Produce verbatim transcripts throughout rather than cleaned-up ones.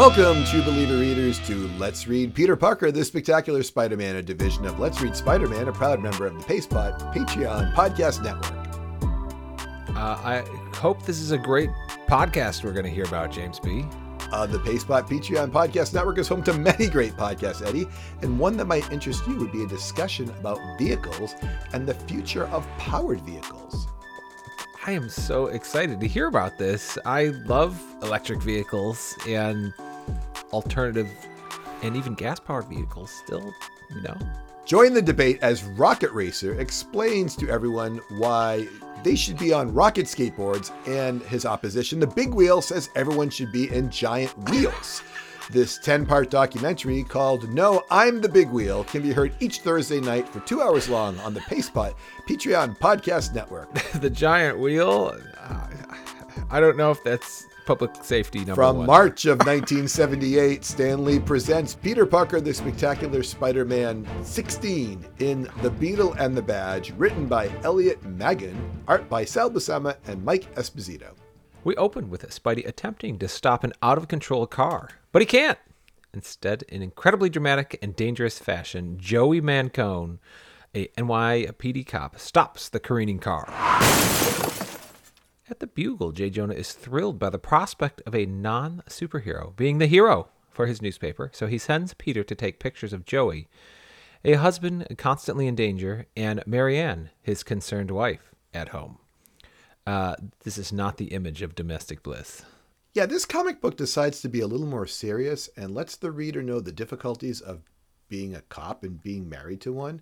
Welcome, true believer readers, to Let's Read Peter Parker, the Spectacular Spider-Man, a division of Let's Read Spider-Man, a proud member of the Paste Pot Patreon Podcast Network. Uh, I hope this is a great podcast we're going to hear about, James B. Uh, the Paste Pot Patreon Podcast Network is home to many great podcasts, Eddie, and one that might interest you would be a discussion about vehicles and the future of powered vehicles. I am so excited to hear about this. I love electric vehicles and alternative and even gas-powered vehicles still, you know. Join the debate as Rocket Racer explains to everyone why they should be on rocket skateboards, and his opposition, the Big Wheel, says everyone should be in giant wheels. This ten-part documentary called No, I'm the Big Wheel can be heard each Thursday night for two hours long on the Paste Pot Patreon Podcast Network. The giant wheel? Uh, I don't know if that's public safety number From one. From March of nineteen seventy-eight, Stan Lee presents Peter Parker, the Spectacular Spider-Man sixteen in The Beatle and the Badge, written by Elliot Magan, art by Sal Buscema and Mike Esposito. We open with Spidey attempting to stop an out-of-control car, but he can't. Instead, in incredibly dramatic and dangerous fashion, Joey Mancone, a N Y P D cop, stops the careening car. At the Bugle, J. Jonah is thrilled by the prospect of a non-superhero being the hero for his newspaper, so he sends Peter to take pictures of Joey, a husband constantly in danger, and Marianne, his concerned wife, at home. Uh, this is not the image of domestic bliss. Yeah, this comic book decides to be a little more serious and lets the reader know the difficulties of being a cop and being married to one.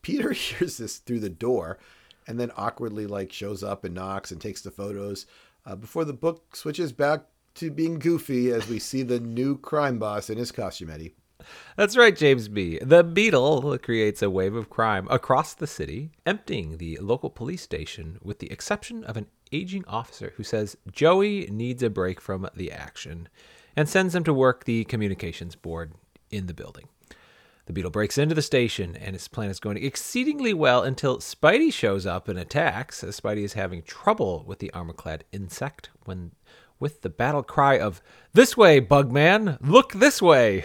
Peter hears this through the door and then awkwardly like shows up and knocks and takes the photos uh, before the book switches back to being goofy as we see the new crime boss in his costume, Eddie. That's right, James B. The Beatle creates a wave of crime across the city, emptying the local police station with the exception of an aging officer who says Joey needs a break from the action and sends him to work the communications board in the building. The Beatle breaks into the station and his plan is going exceedingly well until Spidey shows up and attacks. Spidey is having trouble with the armor-clad insect when, with the battle cry of, "This way, Bugman! Look this way!"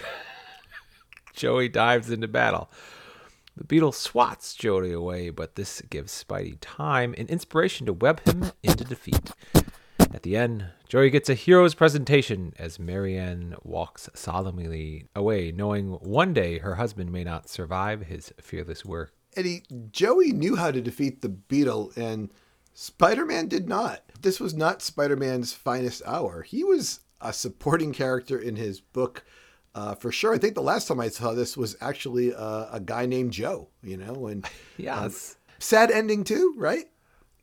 Joey dives into battle. The Beatle swats Joey away, but this gives Spidey time and inspiration to web him into defeat. At the end, Joey gets a hero's presentation as Marianne walks solemnly away, knowing one day her husband may not survive his fearless work. Eddie, Joey knew how to defeat the Beatle, and Spider-Man did not. This was not Spider-Man's finest hour. He was a supporting character in his book, Uh, for sure. I think the last time I saw this was actually uh, a guy named Joe, you know, and yes. um, sad ending too, right?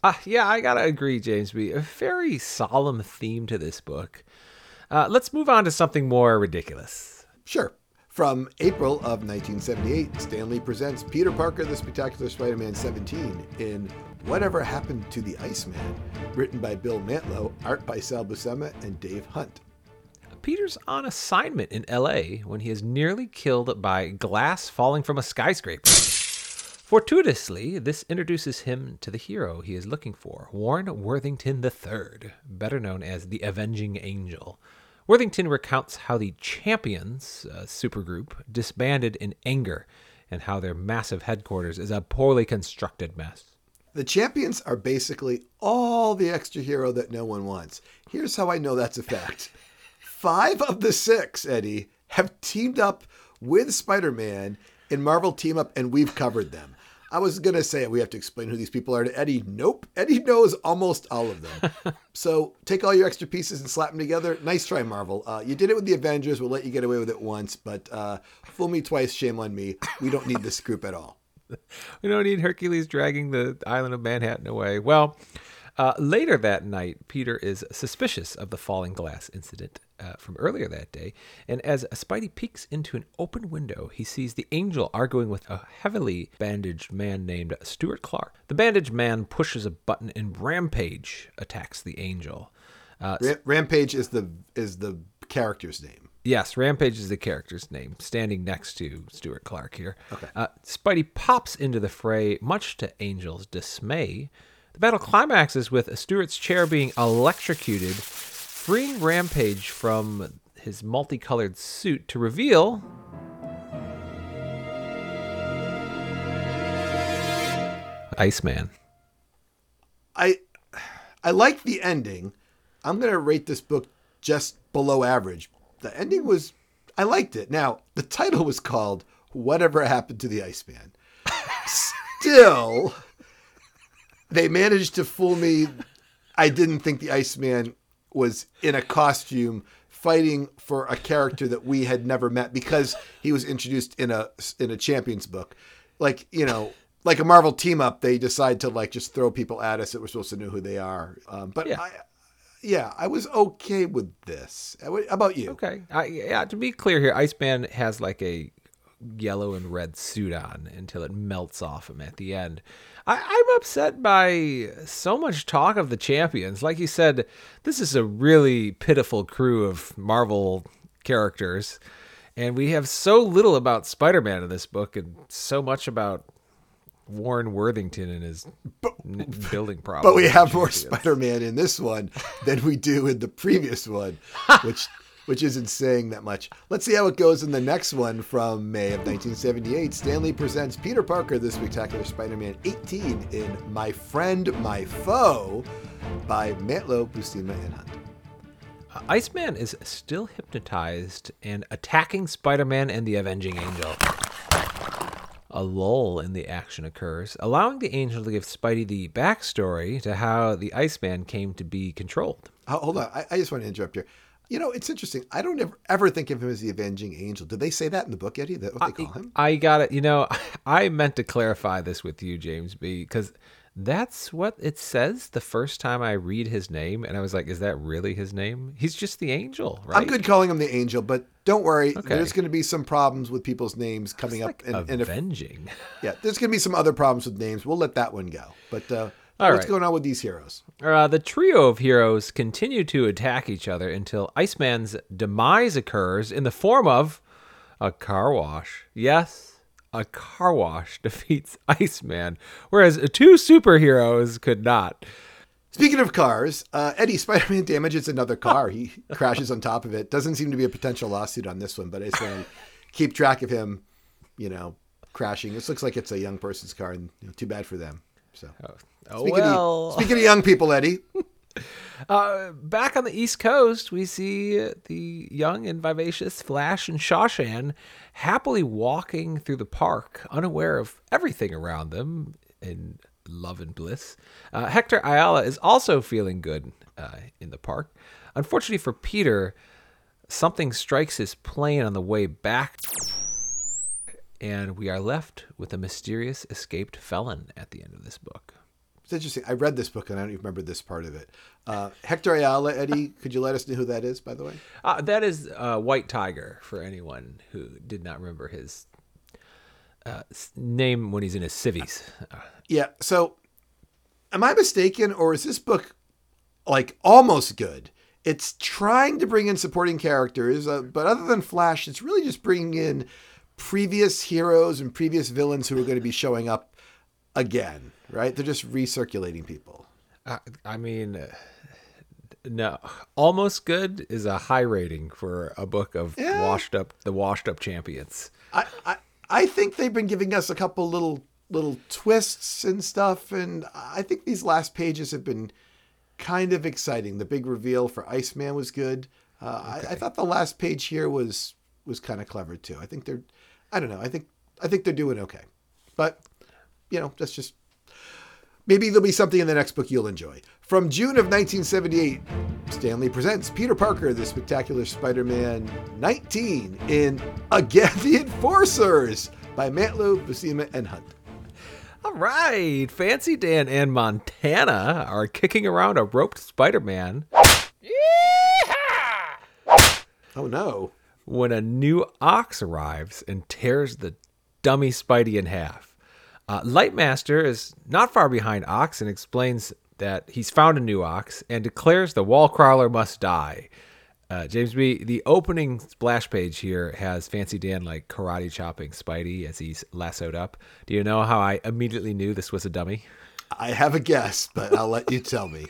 Uh, yeah, I got to agree, James B. A very solemn theme to this book. Uh, let's move on to something more ridiculous. Sure. From April of nineteen seventy-eight, Stan Lee presents Peter Parker, the Spectacular Spider-Man seventeen in Whatever Happened to the Iceman, written by Bill Mantlo, art by Sal Buscema and Dave Hunt. Peter's on assignment in L A when he is nearly killed by glass falling from a skyscraper. Fortuitously, this introduces him to the hero he is looking for, Warren Worthington the third, better known as the Avenging Angel. Worthington recounts how the Champions uh, supergroup disbanded in anger and how their massive headquarters is a poorly constructed mess. The Champions are basically all the extra hero that no one wants. Here's how I know that's a fact. Five of the six, Eddie, have teamed up with Spider-Man in Marvel Team-Up, and we've covered them. I was going to say we have to explain who these people are to Eddie. Nope. Eddie knows almost all of them. So take all your extra pieces and slap them together. Nice try, Marvel. Uh, you did it with the Avengers. We'll let you get away with it once, but uh, fool me twice, shame on me. We don't need this group at all. We don't need Hercules dragging the island of Manhattan away. Well... Uh, later that night, Peter is suspicious of the falling glass incident uh, from earlier that day, and as Spidey peeks into an open window, he sees the Angel arguing with a heavily bandaged man named Stuart Clark. The bandaged man pushes a button, and Rampage attacks the Angel. Uh, Ramp- Rampage is the is the character's name. Yes, Rampage is the character's name, standing next to Stuart Clark here. Okay. Uh, Spidey pops into the fray, much to Angel's dismay. The battle climaxes with Stuart's chair being electrocuted, freeing Rampage from his multicolored suit to reveal Iceman. I I like the ending. I'm going to rate this book just below average. The ending was, I liked it. Now, the title was called Whatever Happened to the Iceman. Still, they managed to fool me. I didn't think the Iceman was in a costume fighting for a character that we had never met because he was introduced in a in a Champions book. Like, you know, like a Marvel Team-Up, they decide to like just throw people at us that we're supposed to know who they are. Um, but yeah. I, yeah, I was okay with this. How about you? Okay. I, yeah, to be clear here, Iceman has like a yellow and red suit on until it melts off him at the end. I, I'm upset by so much talk of the Champions. Like you said, this is a really pitiful crew of Marvel characters, and we have so little about Spider-Man in this book and so much about Warren Worthington and his but, building problem. But we have Champions. More Spider-Man in this one than we do in the previous one, which... which isn't saying that much. Let's see how it goes in the next one from May of nineteen seventy-eight. Stan Lee presents Peter Parker, the Spectacular Spider-Man eighteen in My Friend, My Foe by Mantlo, Buscema, and Hunt. Uh, Iceman is still hypnotized and attacking Spider-Man and the Avenging Angel. A lull in the action occurs, allowing the Angel to give Spidey the backstory to how the Iceman came to be controlled. Oh, hold on. I, I just want to interrupt here. You know, it's interesting. I don't ever, ever think of him as the Avenging Angel. Did they say that in the book, Eddie? That what I, they call him? I got it. You know, I meant to clarify this with you, James B., because that's what it says the first time I read his name. And I was like, is that really his name? He's just the Angel, right? I'm good calling him the Angel, but don't worry. Okay. There's going to be some problems with people's names coming up. Like and, avenging. And if, yeah, there's going to be some other problems with names. We'll let that one go. But uh All What's right. going on with these heroes? Uh, the trio of heroes continue to attack each other until Iceman's demise occurs in the form of a car wash. Yes, a car wash defeats Iceman, whereas two superheroes could not. Speaking of cars, uh, Eddie, Spider-Man damages another car. He crashes on top of it. Doesn't seem to be a potential lawsuit on this one, but I just want to keep track of him, you know, crashing. This looks like it's a young person's car, and you know, too bad for them. So. Oh. Oh, speaking, well. of, speaking of young people, Eddie. uh, back on the East Coast, we see the young and vivacious Flash and Sha Shan happily walking through the park, unaware of everything around them in love and bliss. Uh, Hector Ayala is also feeling good uh, in the park. Unfortunately for Peter, something strikes his plane on the way back, and we are left with a mysterious escaped felon at the end of this book. It's interesting. I read this book, and I don't even remember this part of it. Uh, Hector Ayala, Eddie, could you let us know who that is, by the way? Uh, that is uh, White Tiger, for anyone who did not remember his uh, name when he's in his civvies. Yeah. So am I mistaken, or is this book, like, almost good? It's trying to bring in supporting characters, uh, but other than Flash, it's really just bringing in previous heroes and previous villains who are going to be showing up again, right? They're just recirculating people. Uh, I mean, uh, no. Almost good is a high rating for a book of yeah. washed up, the washed up champions. I, I I think they've been giving us a couple little little twists and stuff, and I think these last pages have been kind of exciting. The big reveal for Iceman was good. Uh, okay. I, I thought the last page here was was kind of clever too. I think they're, I don't know. I think I think they're doing okay, but. You know, that's just, maybe there'll be something in the next book you'll enjoy. From June of nineteen seventy-eight, Stan Lee presents Peter Parker, the Spectacular Spider-Man nineteen in Again the Enforcers by Mantlo, Buscema, and Hunt. All right, Fancy Dan and Montana are kicking around a roped Spider-Man. Yeehaw! Oh no. When a new Ox arrives and tears the dummy Spidey in half. Uh, Lightmaster is not far behind Ox and explains that he's found a new Ox and declares the wall crawler must die. Uh, James B., the opening splash page here has Fancy Dan like karate chopping Spidey as he's lassoed up. Do you know how I immediately knew this was a dummy? I have a guess, but I'll let you tell me.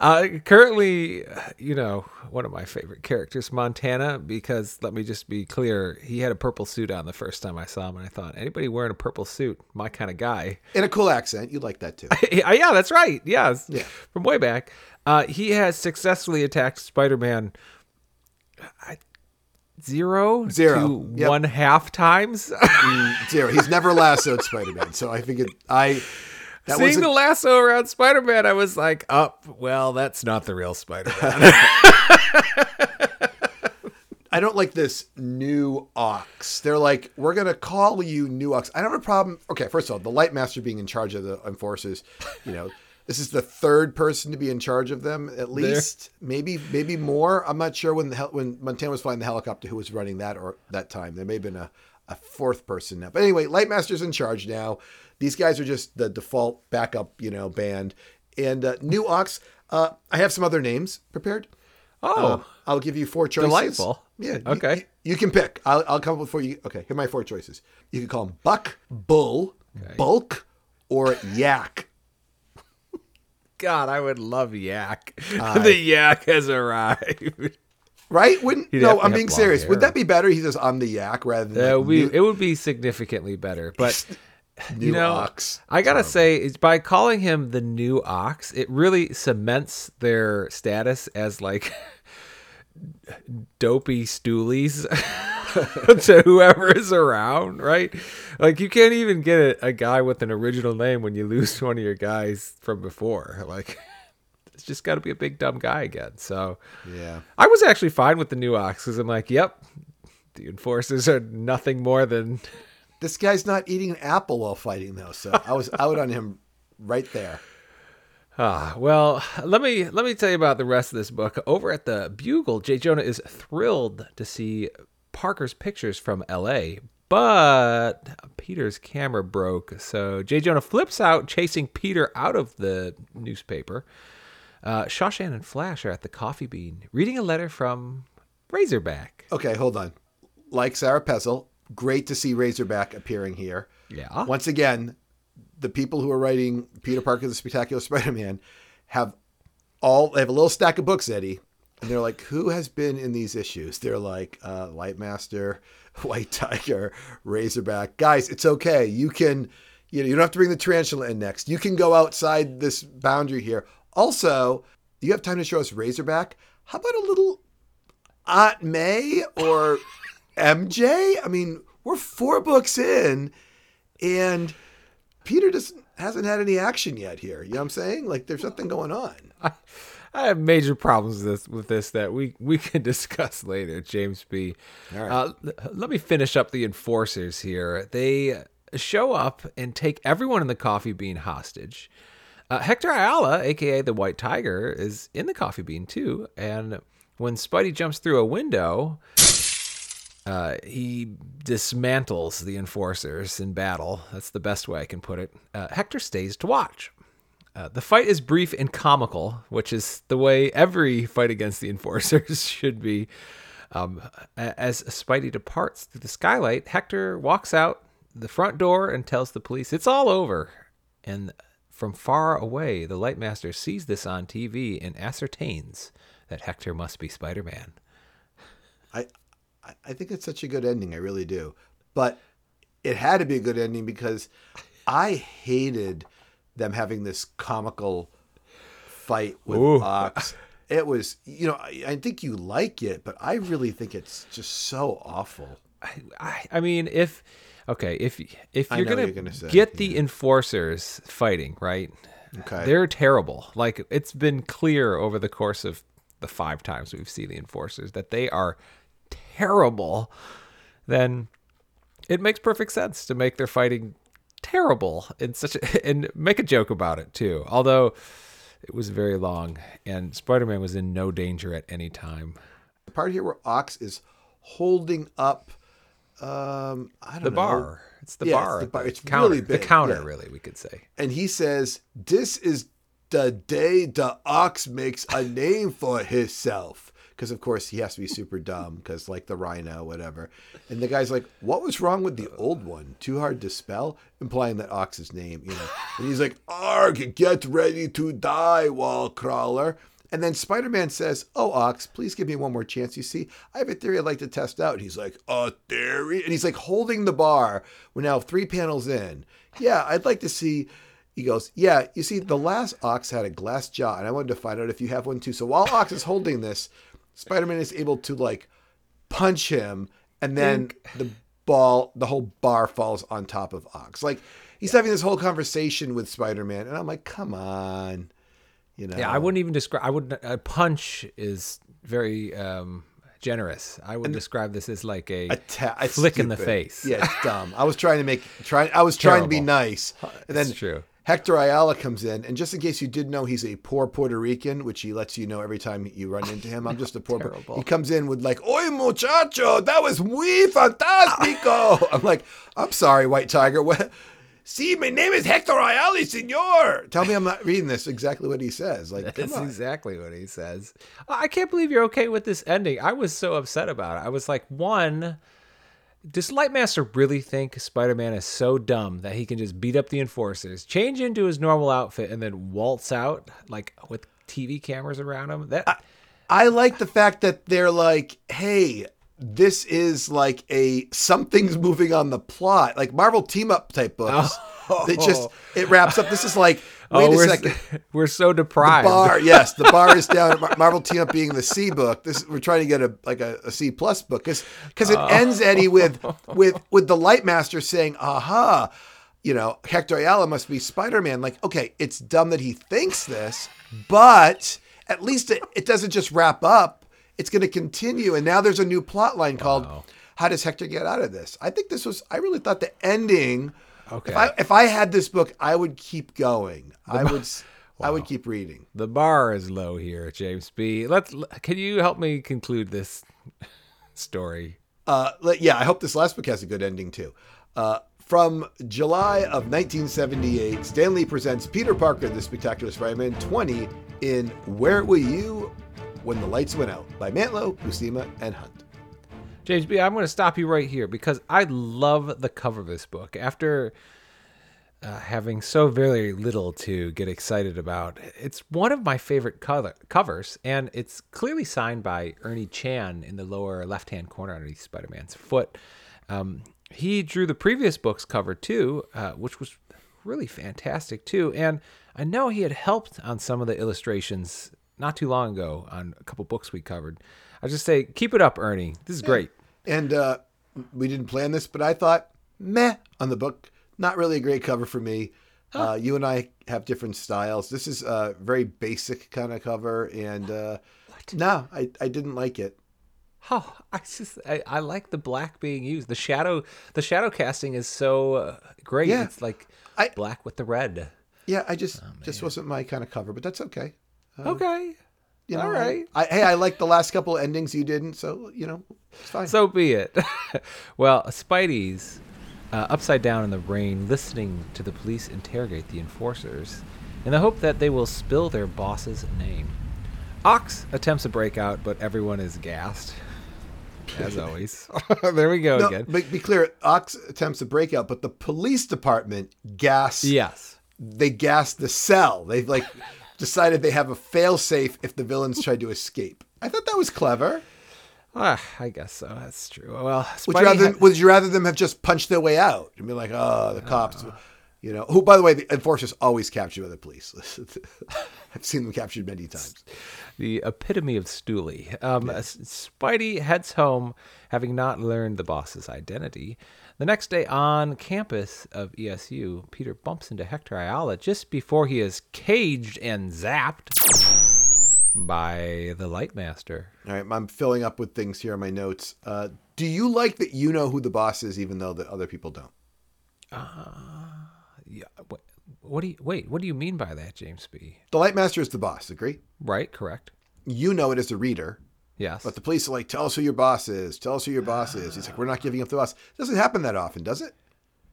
Uh, currently, you know, one of my favorite characters, Montana, because let me just be clear, he had a purple suit on the first time I saw him, and I thought, anybody wearing a purple suit, my kind of guy. And a cool accent. You like that, too. Yeah, that's right. Yeah, yeah. From way back. Uh, he has successfully attacked Spider-Man I, zero, zero to yep. one half times. mm, zero. He's never lassoed Spider-Man, so I figured I... That Seeing wasn't... the lasso around Spider-Man, I was like, oh, well, that's not the real Spider-Man. I don't like this new Ox. They're like, we're going to call you new Ox. I don't have a problem. Okay, first of all, the Lightmaster being in charge of the Enforcers, you know, this is the third person to be in charge of them, at least. There. Maybe maybe more. I'm not sure when the hel- when Montana was flying the helicopter who was running that or that time. There may have been a, a fourth person now. But anyway, Lightmaster's in charge now. These guys are just the default backup, you know, band. And uh, new Ox, uh, I have some other names prepared. Oh. Um, I'll give you four choices. Delightful. Yeah. Okay. You, you can pick. I'll, I'll come up with four. You, okay. Here are my four choices. You can call them Buck, Bull, okay. Bulk, or Yak. God, I would love Yak. Uh, the Yak has arrived. Right? Wouldn't He'd no? I'm being serious. Hair. Would that be better? He says, "I'm the Yak," rather than. Uh, like, we, new... It would be significantly better, but. New you know, Ox. I gotta um, say, it's by calling him the new Ox, it really cements their status as like dopey stoolies to whoever is around, right? Like you can't even get a, a guy with an original name when you lose one of your guys from before. Like it's just got to be a big dumb guy again. So yeah, I was actually fine with the new Ox because I'm like, yep, the Enforcers are nothing more than. This guy's not eating an apple while fighting, though, so I was out on him right there. Ah, well, let me let me tell you about the rest of this book. Over at the Bugle, J. Jonah is thrilled to see Parker's pictures from L A, but Peter's camera broke, so J. Jonah flips out, chasing Peter out of the newspaper. Uh, Sha Shan and Flash are at the Coffee Bean, reading a letter from Razorback. Okay, hold on. Like Sarah Pezzel, great to see Razorback appearing here. Yeah. Once again, the people who are writing Peter Parker, the Spectacular Spider-Man, have all they have a little stack of books, Eddie, and they're like, who has been in these issues? They're like, uh, Lightmaster, White Tiger, Razorback. Guys, it's okay. You can, you know, you don't have to bring the tarantula in next. You can go outside this boundary here. Also, do you have time to show us Razorback? How about a little Aunt May or M J? I mean, we're four books in and Peter just hasn't had any action yet here. You know what I'm saying? Like there's nothing going on. I, I have major problems with this, with this that we, we can discuss later, James B. All right. Uh, l- let me finish up the Enforcers here. They show up and take everyone in the Coffee Bean hostage. Uh, Hector Ayala, a k a the White Tiger, is in the Coffee Bean too. And when Spidey jumps through a window... Uh, he dismantles the Enforcers in battle. That's the best way I can put it. Uh, Hector stays to watch. Uh, the fight is brief and comical, which is the way every fight against the Enforcers should be. Um, as Spidey departs through the skylight, Hector walks out the front door and tells the police it's all over. And from far away, the Lightmaster sees this on T V and ascertains that Hector must be Spider-Man. I... I think it's such a good ending. I really do. But it had to be a good ending because I hated them having this comical fight with Ooh. Ox. It was, you know, I, I think you like it, but I really think it's just so awful. I, I, I mean, if, okay, if if you're going to get the yeah. Enforcers fighting, right? Okay. They're terrible. Like, it's been clear over the course of the five times we've seen the Enforcers that they are terrible, then it makes perfect sense to make their fighting terrible in such a, and make a joke about it too. Although it was very long and Spider-Man was in no danger at any time. The part here where Ox is holding up um I don't the know. Bar. It's the yeah, bar. It's, the bar. It's counter, really big. The counter yeah. really we could say. And he says, "This is the day the Ox makes a name for himself." because of course he has to be super dumb because like the rhino, whatever. And the guy's like, what was wrong with the old one? Too hard to spell? Implying that Ox's name, you know. And he's like, Arg, get ready to die, wall crawler. And then Spider-Man says, oh, Ox, please give me one more chance. You see, I have a theory I'd like to test out. And he's like, a theory? And he's like holding the bar. We're now three panels in. Yeah, I'd like to see... He goes, yeah, you see, the last Ox had a glass jaw, and I wanted to find out if you have one too. So while Ox is holding this, Spider-Man is able to, like, punch him, and then Think. the ball, the whole bar falls on top of Ox. Like, he's yeah. having this whole conversation with Spider-Man, and I'm like, come on. You know? Yeah, I wouldn't even describe, I wouldn't, a punch is very um, generous. I would and describe this as like a, a ta- flick stupid. in the face. Yeah, it's dumb. I was trying to make, try, I was Terrible. trying to be nice. And then, it's true. Hector Ayala comes in, and just in case you didn't know, he's a poor Puerto Rican, which he lets you know every time you run into him. I'm just a poor... Terrible. He comes in with like, Oy, muchacho, that was muy fantástico. I'm like, I'm sorry, White Tiger. What? See, my name is Hector Ayala, senor. Tell me I'm not reading this. Exactly what he says. Like, That's exactly what he says. I can't believe you're okay with this ending. I was so upset about it. I was like, one... Does Lightmaster really think Spider-Man is so dumb that he can just beat up the enforcers, change into his normal outfit, and then waltz out like with T V cameras around him? That I, I like the fact that they're like, hey, this is like a something's moving on the plot, like Marvel Team-Up type books. Oh. It just it wraps up. This is like. Wait oh, a we're, second. We're so deprived. The bar, yes, the bar is down. Marvel Team-Up being the C book. This we're trying to get a like a, a C plus book because because it oh. ends Eddie with with with the Lightmaster saying, "Aha, you know, Hector Ayala must be Spider-Man." Like, okay, it's dumb that he thinks this, but at least it, it doesn't just wrap up. It's going to continue, and now there's a new plot line called wow. "How does Hector get out of this?" I think this was. I really thought the ending. Okay. If I, if I had this book, I would keep going. I would, wow. I would keep reading. The bar is low here, James B. Let's. Can you help me conclude this story? Uh, let, yeah, I hope this last book has a good ending too. Uh, from July of nineteen seventy-eight, Stan Lee presents Peter Parker, the Spectacular Spider-Man twenty in Where Were You When the Lights Went Out by Mantlo, Buscema, and Hunt. James B., I'm going to stop you right here because I love the cover of this book. After uh, having so very little to get excited about, it's one of my favorite cover- covers, and it's clearly signed by Ernie Chan in the lower left-hand corner underneath Spider-Man's foot. Um, he drew the previous book's cover, too, uh, which was really fantastic, too. And I know he had helped on some of the illustrations not too long ago on a couple books we covered. I just say, keep it up, Ernie. This is yeah. great. And uh, we didn't plan this, but I thought, meh, on the book. Not really a great cover for me. Huh. Uh, you and I have different styles. This is a very basic kind of cover. And uh, no, I, I didn't like it. Oh, I just I, I like the black being used. The shadow the shadow casting is so uh, great. Yeah. It's like I, black with the red. Yeah, I just oh, just wasn't my kind of cover, but that's okay. Uh, okay. You know, all right. I, I, hey, I like the last couple endings you didn't, so, you know, it's fine. So be it. Well, Spidey's uh, upside down in the rain, listening to the police interrogate the enforcers in the hope that they will spill their boss's name. Ox attempts a breakout, but everyone is gassed, as always. There we go no, again. But be clear, Ox attempts a breakout, but the police department gassed. Yes. They gassed the cell. They've, like... decided they have a fail-safe if the villains tried to escape. I thought that was clever. Ah, I guess so. That's true. Well, would you, rather, had... would you rather them have just punched their way out and be like, oh, the cops, uh... you know? Who, by the way, the enforcers always captured by the police. I've seen them captured many times. The epitome of Stooley. Um, yeah. Spidey heads home, having not learned the boss's identity. The next day on campus of E S U, Peter bumps into Hector Ayala just before he is caged and zapped by the Lightmaster. All right, I'm filling up with things here in my notes. Uh, do you like that you know who the boss is, even though the other people don't? Uh, yeah. What, what do you wait? What do you mean by that, James B? The Lightmaster is the boss. Agree? Right. Correct. You know it as the reader. Yes. But the police are like, tell us who your boss is. Tell us who your boss is. He's like, we're not giving up the boss. It doesn't happen that often, does it?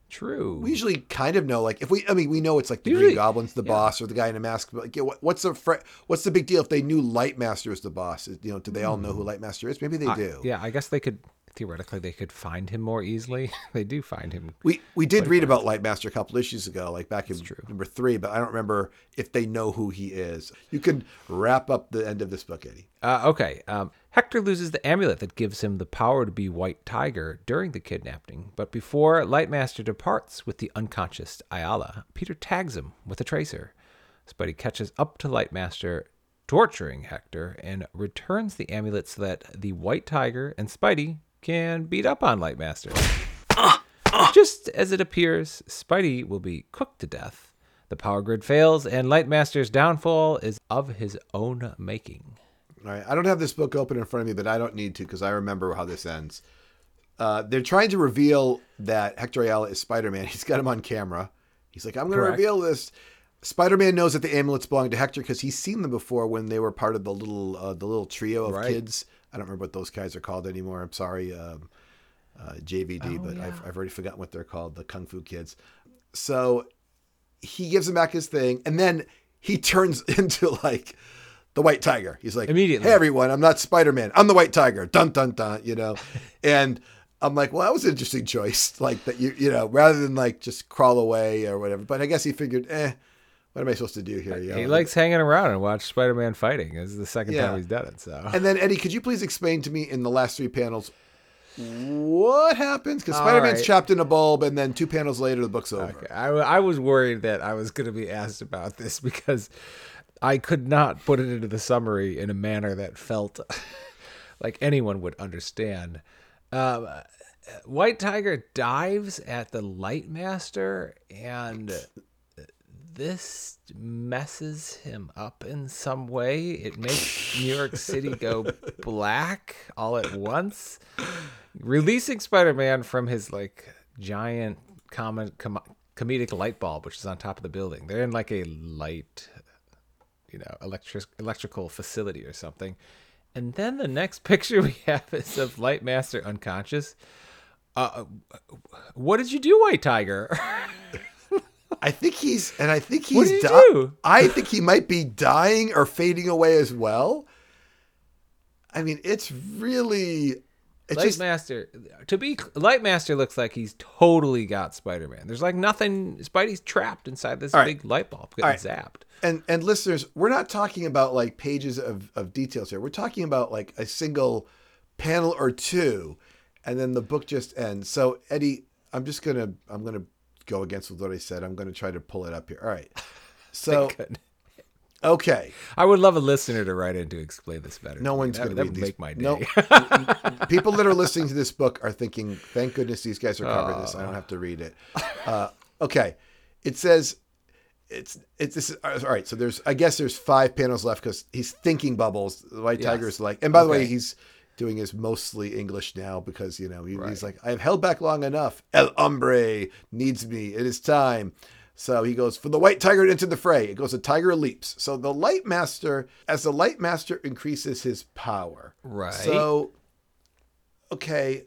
True. We usually kind of know, like, if we, I mean, we know it's like the usually, Green Goblin's the yeah. boss or the guy in a mask, but like, yeah, what, what's the fr- what's the big deal if they knew Lightmaster is the boss? You know, do they all mm. know who Lightmaster is? Maybe they I, do. Yeah, I guess they could, theoretically, they could find him more easily. They do find him. We we did read about Lightmaster a couple issues ago, like back in number three, but I don't remember if they know who he is. You can wrap up the end of this book, Eddie. Uh, okay. Um, Hector loses the amulet that gives him the power to be White Tiger during the kidnapping, but before Lightmaster departs with the unconscious Ayala, Peter tags him with a tracer. Spidey catches up to Lightmaster, torturing Hector, and returns the amulet so that the White Tiger and Spidey can beat up on Lightmaster. Just as it appears, Spidey will be cooked to death. The power grid fails, and Lightmaster's downfall is of his own making. All right. I don't have this book open in front of me, but I don't need to because I remember how this ends. Uh, they're trying to reveal that Hector Ayala is Spider-Man. He's got him on camera. He's like, I'm going to reveal this. Spider-Man knows that the amulets belong to Hector because he's seen them before when they were part of the little uh, the little trio of right. kids. I don't remember what those guys are called anymore. I'm sorry, um, uh, J V D, oh, but yeah. I've, I've already forgotten what they're called, the Kung Fu Kids. So he gives him back his thing, and then he turns into like... the White Tiger. He's like, immediately, hey, everyone, I'm not Spider-Man. I'm the White Tiger. Dun, dun, dun, you know? And I'm like, well, that was an interesting choice. Like that, you you know, rather than like just crawl away or whatever. But I guess he figured, eh, what am I supposed to do here? You know? He likes hanging around and watch Spider-Man fighting. This is the second yeah. time he's done it. So. And then, Eddie, could you please explain to me in the last three panels what happens? Because Spider-Man's right. chopped in a bulb, and then two panels later, the book's over. Okay. I, I was worried that I was going to be asked about this because... I could not put it into the summary in a manner that felt like anyone would understand. Um, White Tiger dives at the Lightmaster, and this messes him up in some way. It makes New York City go black all at once, releasing Spider-Man from his like giant com- com- comedic light bulb, which is on top of the building. They're in like a light... you know, electric electrical facility or something. And then the next picture we have is of Lightmaster unconscious. Uh, what did you do, White Tiger? I think he's, and I think he's, what did you di- do? I think he might be dying or fading away as well. I mean, it's really, it's Lightmaster, just... to be, Lightmaster looks like he's totally got Spider-Man. There's like nothing, Spidey's trapped inside this all big right. light bulb, getting all zapped. Right. And and listeners, we're not talking about like pages of, of details here. We're talking about like a single panel or two, and then the book just ends. So Eddie, I'm just gonna I'm gonna go against with what I said. I'm gonna try to pull it up here. All right. So okay. I would love a listener to write in to explain this better. No one's that, gonna that read would these. Make my day. No, people that are listening to this book are thinking, thank goodness these guys are covering oh. this. I don't have to read it. Uh, okay. It says. It's it's this is, all right. So there's I guess there's five panels left because he's thinking bubbles. The White yes. Tiger's like, and by okay. the way, he's doing his mostly English now because you know he, right. he's like, I've held back long enough. El hombre needs me. It is time. So he goes from the White Tiger into the fray. It goes a tiger leaps. So the Lightmaster, as the Lightmaster increases his power, right? So okay,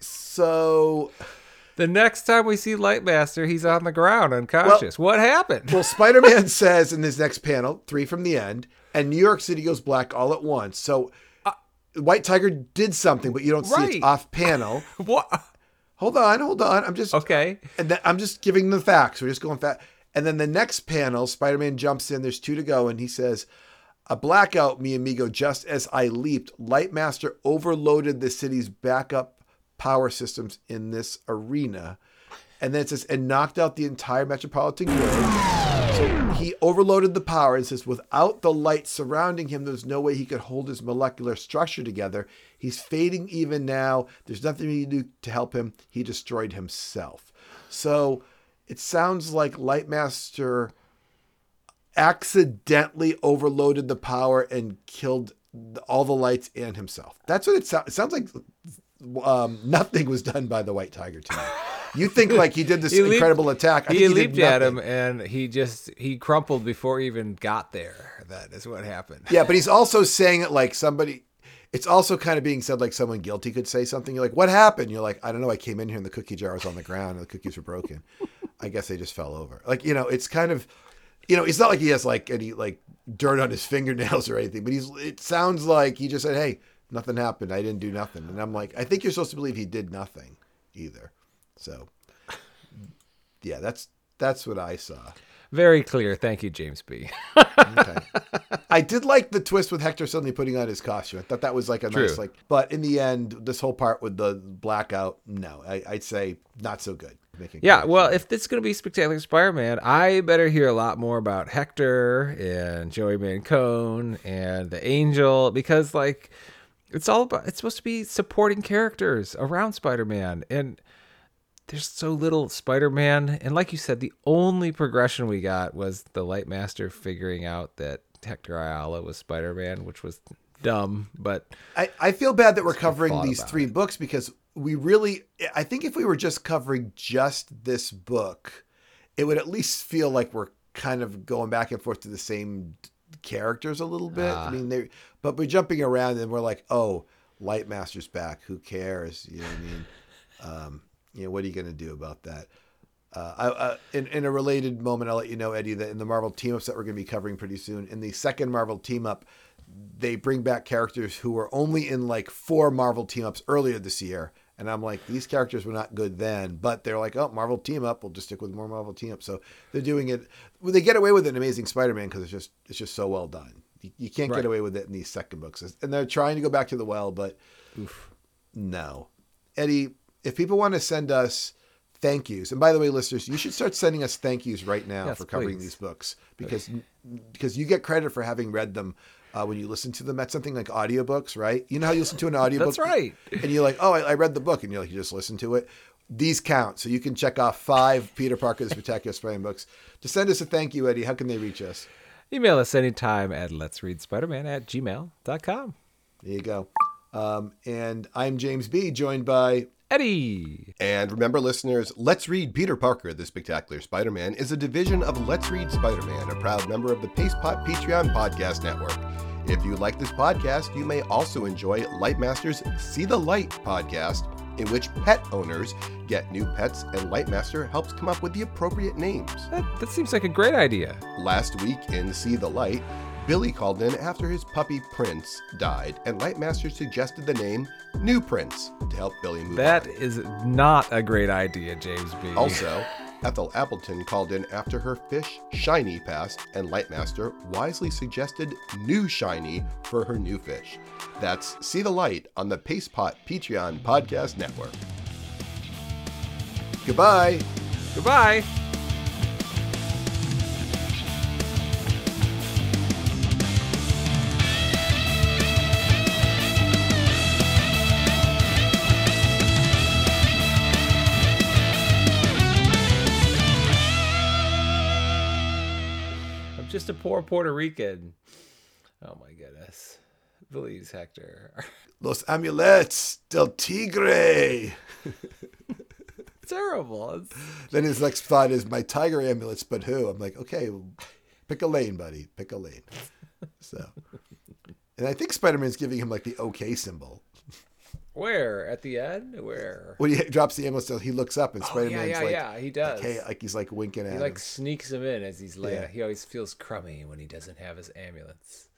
so. The next time we see Lightmaster, he's on the ground unconscious. Well, what happened? Well, Spider-Man says in this next panel, three from the end, and New York City goes black all at once. So uh, White Tiger did something, but you don't right. see it off panel. What? Hold on, hold on. I'm just okay. And th- I'm just giving the facts. We're just going fast. And then the next panel, Spider-Man jumps in. There's two to go, and he says, a blackout, mi amigo, just as I leaped. Lightmaster overloaded the city's backup power systems in this arena, and then it says, and knocked out the entire metropolitan grid. So he overloaded the power and says, without the light surrounding him, there's no way he could hold his molecular structure together. He's fading even now. There's nothing we can do to help him. He destroyed himself. So it sounds like Lightmaster accidentally overloaded the power and killed all the lights and himself. That's what it sounds. It sounds like. Um, nothing was done by the White Tiger team. You think like he did this he incredible leaped, attack. I he, think he leaped at him and he just, he crumpled before he even got there. That is what happened. Yeah, but he's also saying it like somebody, it's also kind of being said like someone guilty could say something. You're like, what happened? You're like, I don't know. I came in here and the cookie jar was on the ground and the cookies were broken. I guess they just fell over. Like, you know, it's kind of, you know, it's not like he has like any like dirt on his fingernails or anything, but he's, it sounds like he just said, hey, nothing happened. I didn't do nothing. And I'm like, I think you're supposed to believe he did nothing either. So yeah, that's, that's what I saw. Very clear. Thank you, James B. Okay. I did like the twist with Hector suddenly putting on his costume. I thought that was like a True. nice, like, but in the end, this whole part with the blackout, no, I, I'd say not so good. Making yeah, clear. Well, if this is going to be Spectacular Spider-Man, I better hear a lot more about Hector and Joey Mancone and the Angel, because like it's all about, it's supposed to be supporting characters around Spider-Man, and there's so little Spider-Man. And like you said, the only progression we got was the Lightmaster figuring out that Hector Ayala was Spider-Man, which was dumb. But I, I feel bad that we're covering these three it. books, because we really, I think if we were just covering just this book, it would at least feel like we're kind of going back and forth to the same characters a little bit. Uh, I mean, they, but we're jumping around and we're like, oh, Lightmaster's back. Who cares? You know what I mean? Um, You know, what are you going to do about that? Uh, I, uh, in, in a related moment, I'll let you know, Eddie, that in the Marvel team-ups that we're going to be covering pretty soon, in the second Marvel team-up, they bring back characters who were only in like four Marvel team-ups earlier this year. And I'm like, these characters were not good then, but they're like, oh, Marvel team-up, we'll just stick with more Marvel team-up. So they're doing it. Well, they get away with an Amazing Spider-Man because it's just, it's just so well done. You, you can't right. get away with it in these second books. And they're trying to go back to the well, but Oof. no. Eddie, if people want to send us thank yous, and by the way, listeners, you should start sending us thank yous right now yes, for covering please. these books, because because you get credit for having read them uh, when you listen to them. That's something like audiobooks, right? You know how you listen to an audiobook? That's right. And you're like, oh, I, I read the book, and you're like, you just listen to it. These count, so you can check off five Peter Parker, the Spectacular Spider-Man books. To send us a thank you, Eddie, how can they reach us? Email us anytime at let's read spider man at gmail dot com. There you go. Um, and I'm James B., joined by Eddie. And remember, listeners, Let's Read Peter Parker, the Spectacular Spider-Man is a division of Let's Read Spider-Man, a proud member of the Paste Pot Patreon Podcast Network. If you like this podcast, you may also enjoy Lightmaster's See the Light podcast, in which pet owners get new pets and Lightmaster helps come up with the appropriate names. That, that seems like a great idea. Last week in See the Light, Billy called in after his puppy Prince died, and Lightmaster suggested the name New Prince to help Billy move That on. is not a great idea, James B. Also, Ethel Appleton called in after her fish Shiny passed, and Lightmaster wisely suggested New Shiny for her new fish. That's See the Light on the Paste Pot Patreon Podcast Network. Goodbye. Goodbye. Just a poor Puerto Rican. Oh my goodness. Please, Hector. Los amulets del tigre. Terrible. Then his next thought is, my tiger amulets, but who? I'm like, okay, well, pick a lane, buddy. Pick a lane. So, and I think Spider-Man's giving him like the okay symbol. Where? At the end? Where? When he drops the ambulance, he looks up and oh, Spider-Man's yeah, yeah, like... yeah, he does. Like, hey, like he's like winking at he, him. He like sneaks him in as he's laying. Yeah. He always feels crummy when he doesn't have his ambulance.